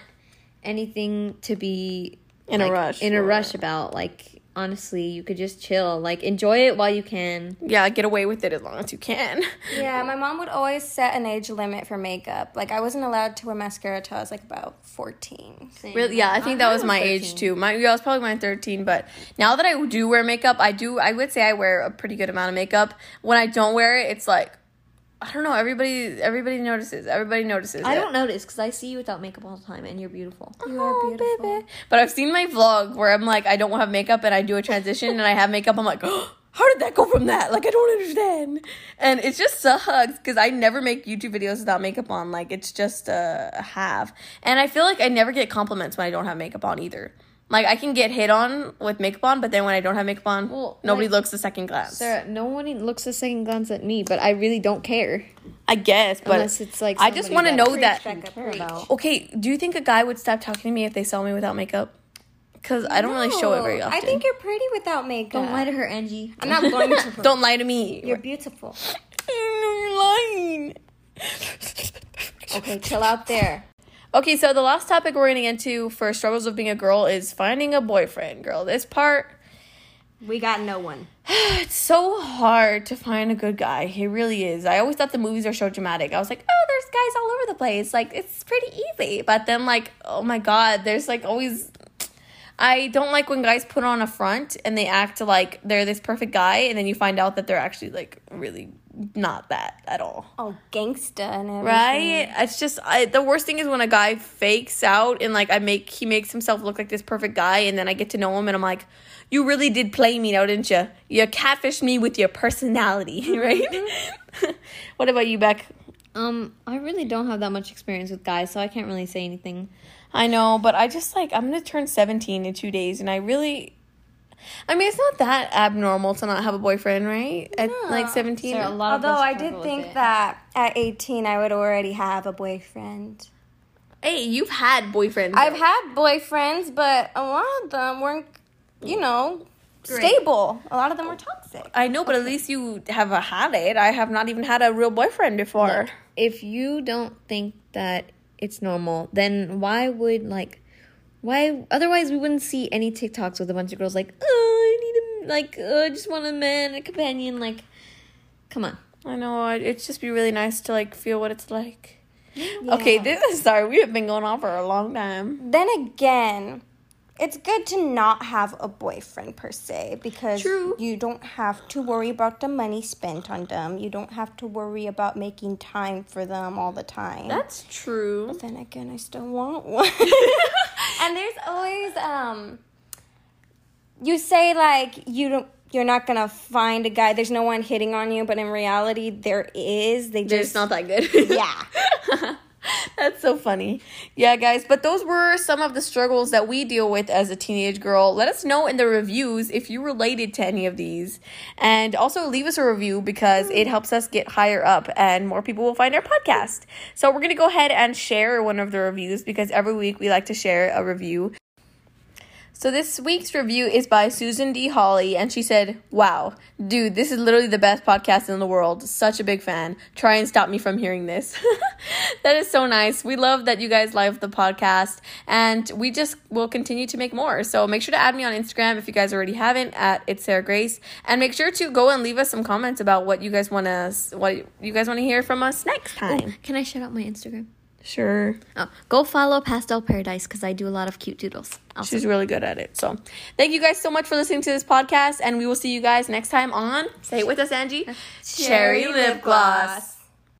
anything to be in a rush about. Like, honestly, you could just chill. Like, enjoy it while you can. Yeah, get away with it as long as you can. Yeah, my mom would always set an age limit for makeup. Like, I wasn't allowed to wear mascara till I was, like, about 14. Same. Really? Yeah, I think that was my 13. Age, too. I was probably my 13, but now that I do wear makeup, I would say I wear a pretty good amount of makeup. When I don't wear it, it's like, I don't know, everybody notices. Everybody notices. I don't notice because I see you without makeup all the time, and you're beautiful. You are beautiful. Baby. But I've seen my vlog where I'm like, I don't have makeup, and I do a transition, and I have makeup. I'm like, oh, how did that go from that? Like, I don't understand. And it just sucks because I never make YouTube videos without makeup on. Like, it's just a have. And I feel like I never get compliments when I don't have makeup on either. Like, I can get hit on with makeup on, but then when I don't have makeup on, nobody looks a second glance. Sarah, no one looks a second glance at me, but I really don't care. I guess, but unless it's like I just want to know that. Okay, do you think a guy would stop talking to me if they saw me without makeup? Because I don't really show it very often. I think you're pretty without makeup. Don't lie to her, Angie. I'm not going to her. Don't lie to me. You're beautiful. You're lying. Okay, chill out there. Okay, so the last topic we're going to get into for struggles of being a girl is finding a boyfriend, girl. This part... We got no one. It's so hard to find a good guy. It really is. I always thought the movies are so dramatic. I was like, oh, there's guys all over the place. Like, it's pretty easy. But then, like, oh, my God, there's, like, always... I don't like when guys put on a front and they act like they're this perfect guy, and then you find out that they're actually, like, really not that at all. Oh, gangsta and everything. Right? It's just, the worst thing is when a guy fakes out and, like, he makes himself look like this perfect guy, and then I get to know him and I'm like, you really did play me now, didn't you? You catfished me with your personality, right? Mm-hmm. What about you, Beck? I really don't have that much experience with guys, so I can't really say anything. I know, but I just, like, I'm going to turn 17 in 2 days, and it's not that abnormal to not have a boyfriend, right? No. At, like, 17. So although I did think that at 18 I would already have a boyfriend. Hey, you've had boyfriends. I've had boyfriends, but a lot of them weren't, stable. A lot of them were toxic. I know, but at least you haven't had it. I have not even had a real boyfriend before. Look, if you don't think that it's normal, then why otherwise we wouldn't see any TikToks with a bunch of girls like, oh, I need a, like, I just want a man, a companion, like, come on. I know, it'd just be really nice to, like, feel what it's like. Yeah. Okay, we have been going on for a long time. Then again, it's good to not have a boyfriend per se, because you don't have to worry about the money spent on them. You don't have to worry about making time for them all the time. That's true. But then again, I still want one. And there's always, you say, like, you're not going to find a guy. There's no one hitting on you. But in reality, there is. They're just not that good. Yeah. That's so funny. Yeah, guys, but those were some of the struggles that we deal with as a teenage girl. Let us know in the reviews if you related to any of these. And also leave us a review, because it helps us get higher up and more people will find our podcast. So we're going to go ahead and share one of the reviews, because every week we like to share a review. So this week's review is by Susan D. Holly, and she said, wow, dude, this is literally the best podcast in the world. Such a big fan. Try and stop me from hearing this. That is so nice. We love that you guys love the podcast, and we just will continue to make more. So make sure to add me on Instagram if you guys already haven't, at It's Sarah Grace, and make sure to go and leave us some comments about what you guys want to hear from us next time. Ooh, can I shout out my Instagram? Sure. Oh, go follow Pastel Paradise, because I do a lot of cute doodles. Awesome. She's really good at it. So thank you guys so much for listening to this podcast, and we will see you guys next time on, say it with us, Angie, Cherry Lip Gloss.